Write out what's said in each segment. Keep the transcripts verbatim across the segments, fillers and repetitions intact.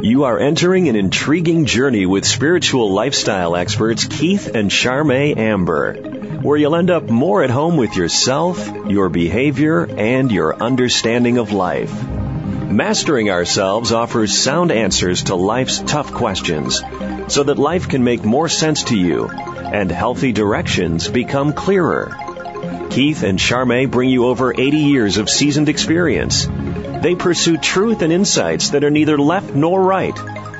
You are entering an intriguing journey with spiritual lifestyle experts Keith and Charmaine Amber, where you'll end up more at home with yourself, your behavior, and your understanding of life. Mastering Ourselves offers sound answers to life's tough questions so that life can make more sense to you and healthy directions become clearer. Keith and Charmaine bring you over eighty years of seasoned experience. They pursue truth and insights that are neither left nor right,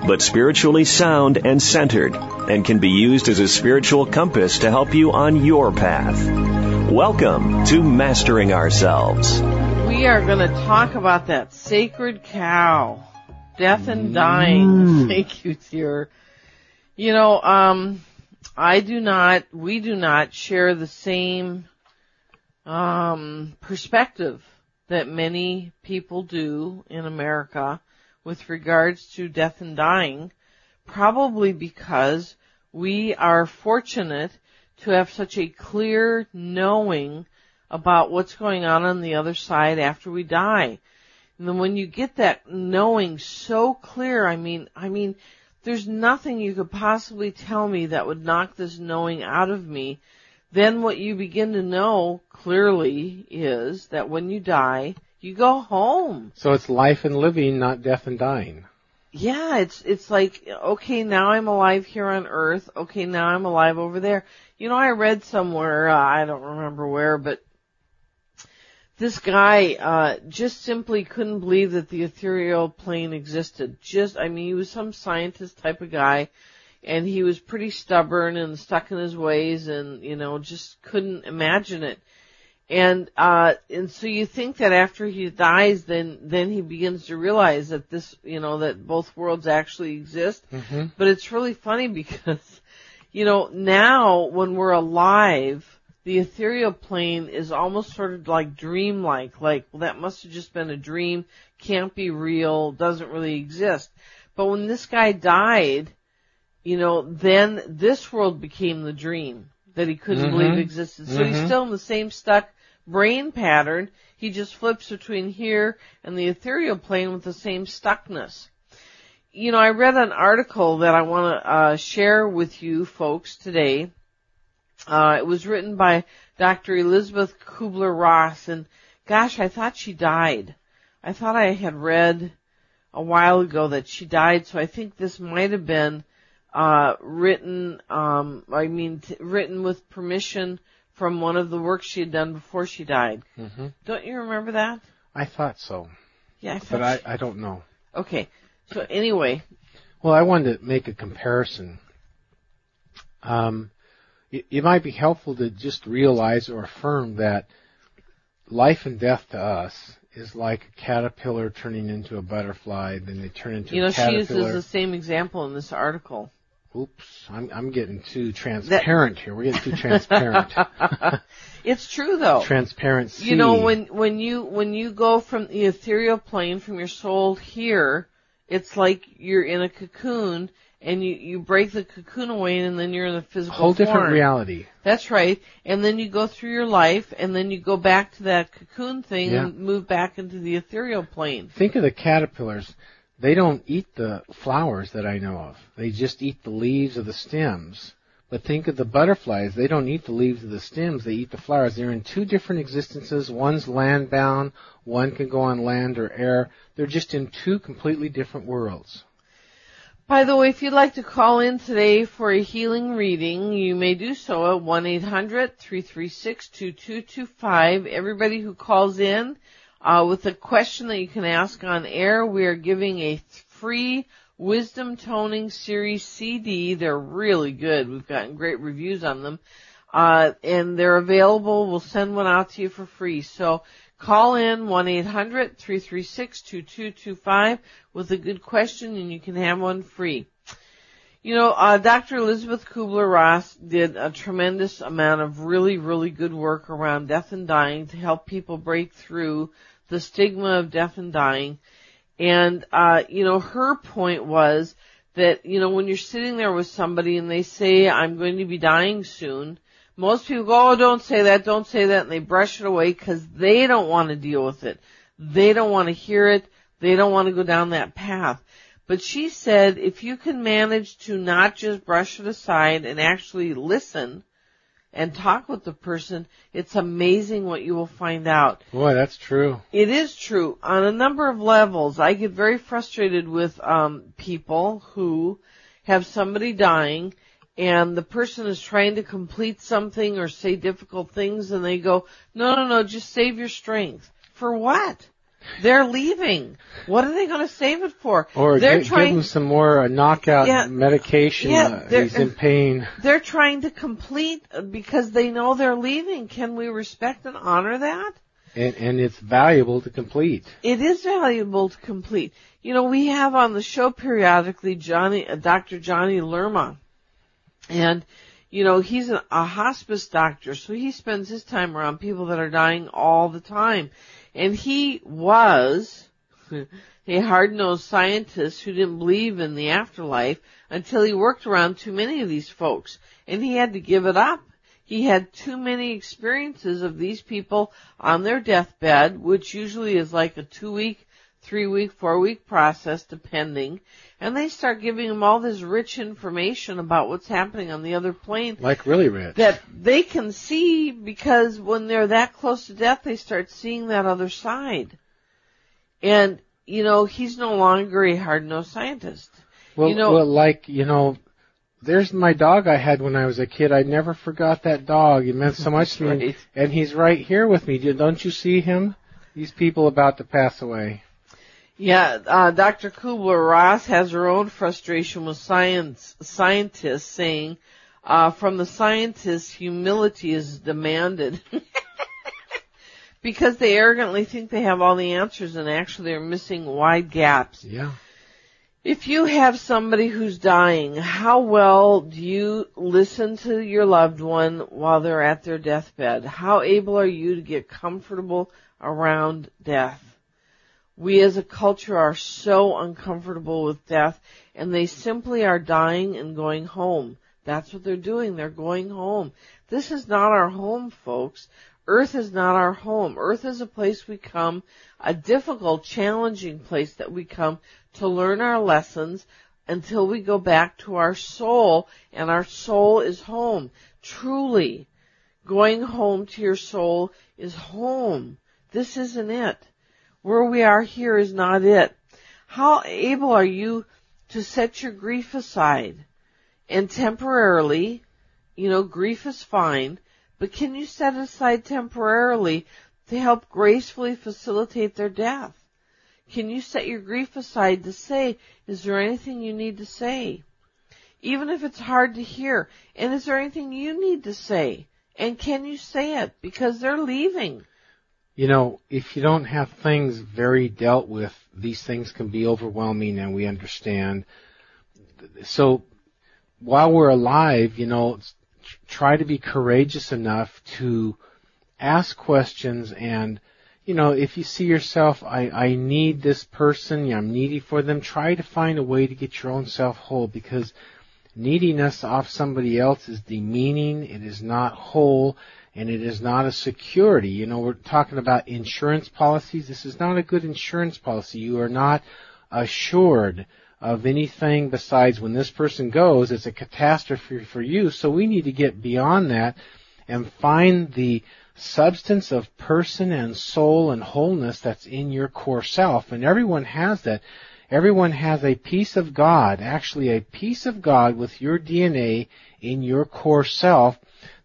but spiritually sound and centered, and can be used as a spiritual compass to help you on your path. Welcome to Mastering Ourselves. We are going to talk about that sacred cow, death and dying. Mm. Thank you, dear. You know, um, I do not, we do not share the same um, perspective that many people do in America with regards to death and dying, probably because we are fortunate to have such a clear knowing about what's going on on the other side after we die. And then when you get that knowing so clear, I mean, I mean, there's nothing you could possibly tell me that would knock this knowing out of me. Then what you begin to know clearly is that when you die, you go home. So it's life and living, not death and dying. Yeah, it's it's like, okay, now I'm alive here on Earth. Okay, now I'm alive over there. You know, I read somewhere, uh, I don't remember where, but this guy uh just simply couldn't believe that the ethereal plane existed. Just, I mean, he was some scientist type of guy. And he was pretty stubborn and stuck in his ways and, you know, just couldn't imagine it. And, uh, and so you think that after he dies, then, then he begins to realize that this, you know, that both worlds actually exist. Mm-hmm. But it's really funny because, you know, now when we're alive, the ethereal plane is almost sort of like dreamlike, like, well, that must have just been a dream, can't be real, doesn't really exist. But when this guy died, you know, then this world became the dream that he couldn't mm-hmm. believe existed. So mm-hmm. he's still in the same stuck brain pattern. He just flips between here and the ethereal plane with the same stuckness. You know, I read an article that I want to uh, share with you folks today. Uh, it was written by Doctor Elizabeth Kubler-Ross. And, gosh, I thought she died. I thought I had read a while ago that she died. So I think this might have been Uh, written, um, I mean, t- written with permission from one of the works she had done before she died. Mm-hmm. Don't you remember that? I thought so. Yeah, I thought But she... I, I don't know. Okay. So anyway. Well, I wanted to make a comparison. Um, it, it might be helpful to just realize or affirm that life and death to us is like a caterpillar turning into a butterfly, then they turn into you know, a caterpillar. You know, she uses the same example in this article. Oops, I'm I'm getting too transparent that, here. We're getting too transparent. It's true though. Transparency. You know, when when you when you go from the ethereal plane from your soul here, it's like you're in a cocoon and you, you break the cocoon away and then you're in the physical form. Whole different form. Reality. That's right. And then you go through your life and then you go back to that cocoon thing yeah. and move back into the ethereal plane. Think of the caterpillars. They don't eat the flowers that I know of. They just eat the leaves of the stems. But think of the butterflies. They don't eat the leaves of the stems. They eat the flowers. They're in two different existences. One's land-bound. One can go on land or air. They're just in two completely different worlds. By the way, if you'd like to call in today for a healing reading, you may do so at one eight hundred three three six two two two five. Everybody who calls in, Uh, with a question that you can ask on air, we are giving a free Wisdom Toning Series C D. They're really good. We've gotten great reviews on them. Uh, and they're available. We'll send one out to you for free. So call in one eight hundred three three six two two two five with a good question and you can have one free. You know, uh, Doctor Elizabeth Kubler-Ross did a tremendous amount of really, really good work around death and dying to help people break through the stigma of death and dying. And, uh, you know, her point was that, you know, when you're sitting there with somebody and they say, I'm going to be dying soon, most people go, oh, don't say that, don't say that, and they brush it away because they don't want to deal with it. They don't want to hear it. They don't want to go down that path. But she said if you can manage to not just brush it aside and actually listen and talk with the person, it's amazing what you will find out. Boy, that's true. It is true. On a number of levels, I get very frustrated with um, people who have somebody dying and the person is trying to complete something or say difficult things and they go, no, no, no, just save your strength. For what? They're leaving. What are they going to save it for? Or they're give, trying, give him some more uh, knockout yeah, medication. Yeah, uh, he's in pain. They're trying to complete because they know they're leaving. Can we respect and honor that? And, and it's valuable to complete. It is valuable to complete. You know, we have on the show periodically Johnny, uh, Doctor Johnny Lerma. And, you know, he's an, a hospice doctor, so he spends his time around people that are dying all the time. And he was a hard-nosed scientist who didn't believe in the afterlife until he worked around too many of these folks. And he had to give it up. He had too many experiences of these people on their deathbed, which usually is like a two-week, three-week, four-week process, depending. And they start giving them all this rich information about what's happening on the other plane. Like really rich. That they can see because when they're that close to death, they start seeing that other side. And, you know, he's no longer a hard-nosed scientist. Well, you know, well like, you know, there's my dog I had when I was a kid. I never forgot that dog. It meant so much to me. Right. And he's right here with me. Don't you see him? These people about to pass away. Yeah, uh, Doctor Kubler-Ross has her own frustration with science, scientists saying, uh, from the scientists, humility is demanded because they arrogantly think they have all the answers and actually they're missing wide gaps. Yeah. If you have somebody who's dying, how well do you listen to your loved one while they're at their deathbed? How able are you to get comfortable around death? We as a culture are so uncomfortable with death, and they simply are dying and going home. That's what they're doing. They're going home. This is not our home, folks. Earth is not our home. Earth is a place we come, a difficult, challenging place that we come to learn our lessons until we go back to our soul, and our soul is home. Truly, going home to your soul is home. This isn't it. Where we are here is not it. How able are you to set your grief aside? And temporarily, you know, grief is fine, but can you set it aside temporarily to help gracefully facilitate their death? Can you set your grief aside to say, is there anything you need to say? Even if it's hard to hear, and is there anything you need to say? And can you say it? Because they're leaving. You know, if you don't have things very dealt with, these things can be overwhelming, and we understand. So while we're alive, you know, try to be courageous enough to ask questions. And, you know, if you see yourself, I, I need this person, I'm needy for them, try to find a way to get your own self whole, because neediness off somebody else is demeaning, it is not whole, and it is not a security. You know, we're talking about insurance policies. This is not a good insurance policy. You are not assured of anything besides when this person goes, it's a catastrophe for you. So we need to get beyond that and find the substance of person and soul and wholeness that's in your core self. And everyone has that. Everyone has a piece of God, actually a piece of God with your D N A in your core self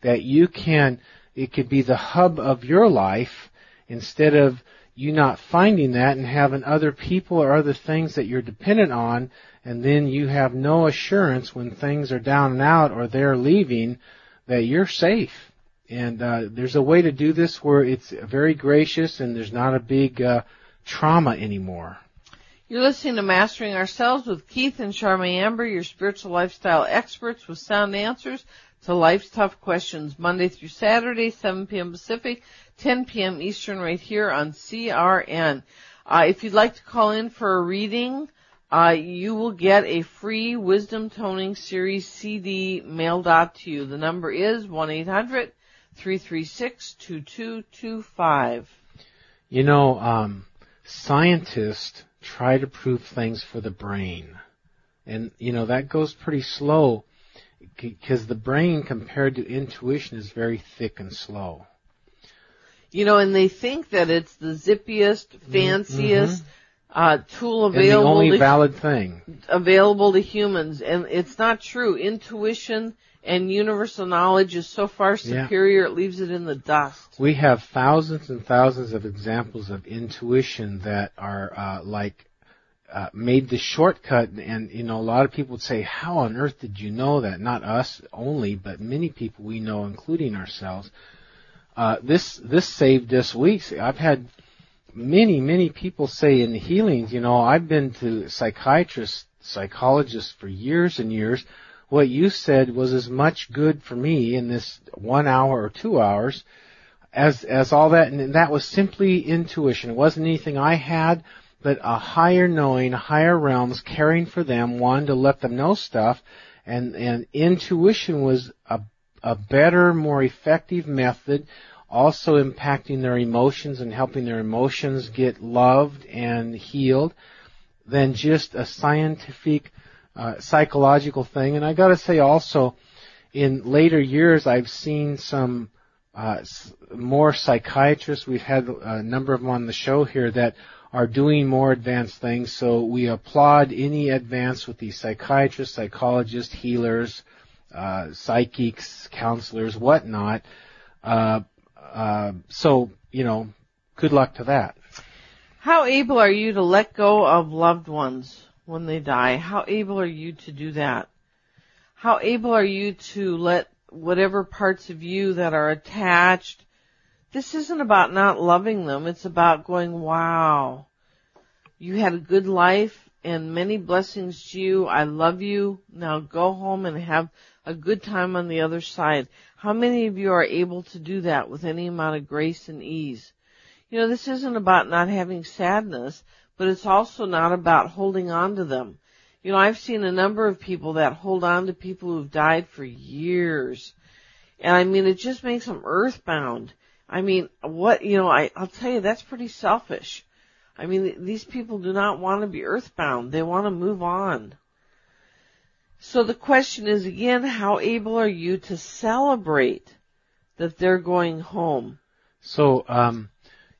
that you can... It could be the hub of your life instead of you not finding that and having other people or other things that you're dependent on, and then you have no assurance when things are down and out or they're leaving that you're safe. And uh, there's a way to do this where it's very gracious and there's not a big uh, trauma anymore. You're listening to Mastering Ourselves with Keith and Johnny Amber, your spiritual lifestyle experts with sound answers to life's tough questions, Monday through Saturday, seven p.m. Pacific, ten p.m. Eastern, right here on C R N. Uh, if you'd like to call in for a reading, uh, you will get a free Wisdom Toning Series C D mailed out to you. The number is one eight hundred three three six two two two five. You know, um, scientists try to prove things for the brain. And, you know, that goes pretty slow because the brain compared to intuition is very thick and slow. You know, and they think that it's the zippiest, fanciest mm-hmm. uh, tool available. And the only to, valid thing. Available to humans. And it's not true. Intuition and universal knowledge is so far superior, yeah. It leaves it in the dust. We have thousands and thousands of examples of intuition that are uh, like uh, made the shortcut. And, you know, a lot of people would say, how on earth did you know that? Not us only, but many people we know, including ourselves. Uh, this this saved us weeks. I've had many, many people say in the healings, you know, I've been to psychiatrists, psychologists for years and years. What you said was as much good for me in this one hour or two hours as as all that. And that was simply intuition. It wasn't anything I had, but a higher knowing, higher realms, caring for them, wanting to let them know stuff. And, and intuition was a, a better, more effective method, also impacting their emotions and helping their emotions get loved and healed than just a scientific Uh, psychological thing. And I got to say also, in later years, I've seen some uh, s- more psychiatrists. We've had a number of them on the show here that are doing more advanced things. So we applaud any advance with these psychiatrists, psychologists, healers, uh, psychics, counselors, whatnot. Uh, uh, so, you know, good luck to that. How able are you to let go of loved ones when they die? How able are you to do that? How able are you to let whatever parts of you that are attached? This isn't about not loving them. It's about going, wow, you had a good life and many blessings to you. I love you. Now go home and have a good time on the other side. How many of you are able to do that with any amount of grace and ease? You know, this isn't about not having sadness, but it's also not about holding on to them. You know, I've seen a number of people that hold on to people who've died for years. And, I mean, it just makes them earthbound. I mean, what, you know, I, I'll tell you, that's pretty selfish. I mean, these people do not want to be earthbound. They want to move on. So the question is, again, how able are you to celebrate that they're going home? So, um...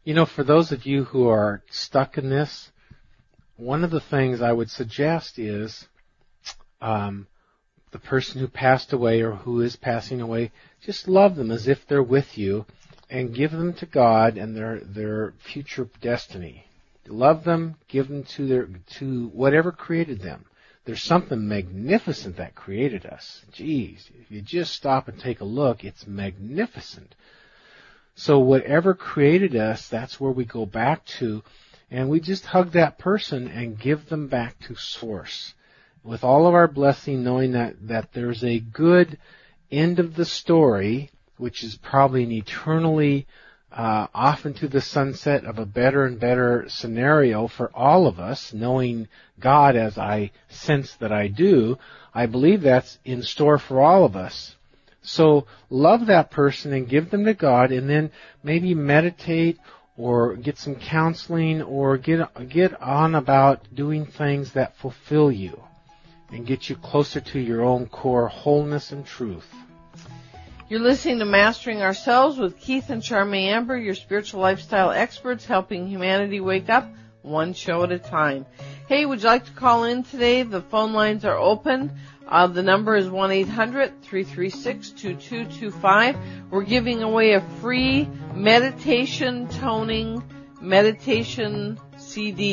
you know, for those of you who are stuck in this, one of the things I would suggest is um, the person who passed away or who is passing away, just love them as if they're with you and give them to God and their their future destiny. Love them, give them to their to whatever created them. There's something magnificent that created us. Geez, if you just stop and take a look, it's magnificent. So whatever created us, that's where we go back to, and we just hug that person and give them back to Source. With all of our blessing, knowing that, that there's a good end of the story, which is probably an eternally uh, off into the sunset of a better and better scenario for all of us, knowing God as I sense that I do, I believe that's in store for all of us. So love that person and give them to God, and then maybe meditate or get some counseling or get get on about doing things that fulfill you and get you closer to your own core wholeness and truth. You're listening to Mastering Ourselves with Keith and Charmaine Amber, your spiritual lifestyle experts helping humanity wake up one show at a time. Hey, would you like to call in today? The phone lines are open. Uh, the number is one eight hundred, three three six, two two two five. We're giving away a free meditation toning meditation C D.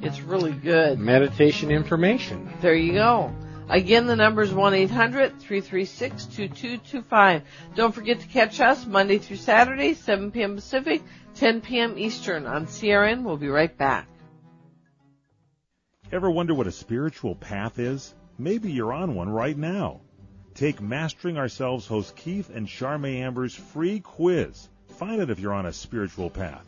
It's really good. Meditation information. There you go. Again, the number is one eight hundred, three three six, two two two five. Don't forget to catch us Monday through Saturday, seven p.m. Pacific, ten p.m. Eastern on C R N. We'll be right back. Ever wonder what a spiritual path is? Maybe you're on one right now. Take Mastering Ourselves host Keith and Charmaine Amber's free quiz. Find out if you're on a spiritual path.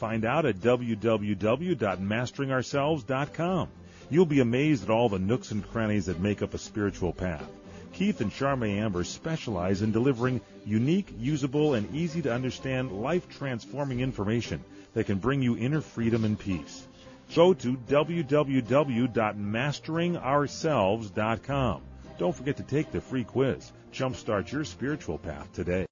Find out at w w w dot mastering ourselves dot com. You'll be amazed at all the nooks and crannies that make up a spiritual path. Keith and Charmaine Amber specialize in delivering unique, usable, and easy-to-understand, life-transforming information that can bring you inner freedom and peace. Go to w w w dot mastering ourselves dot com. Don't forget to take the free quiz. Jumpstart your spiritual path today.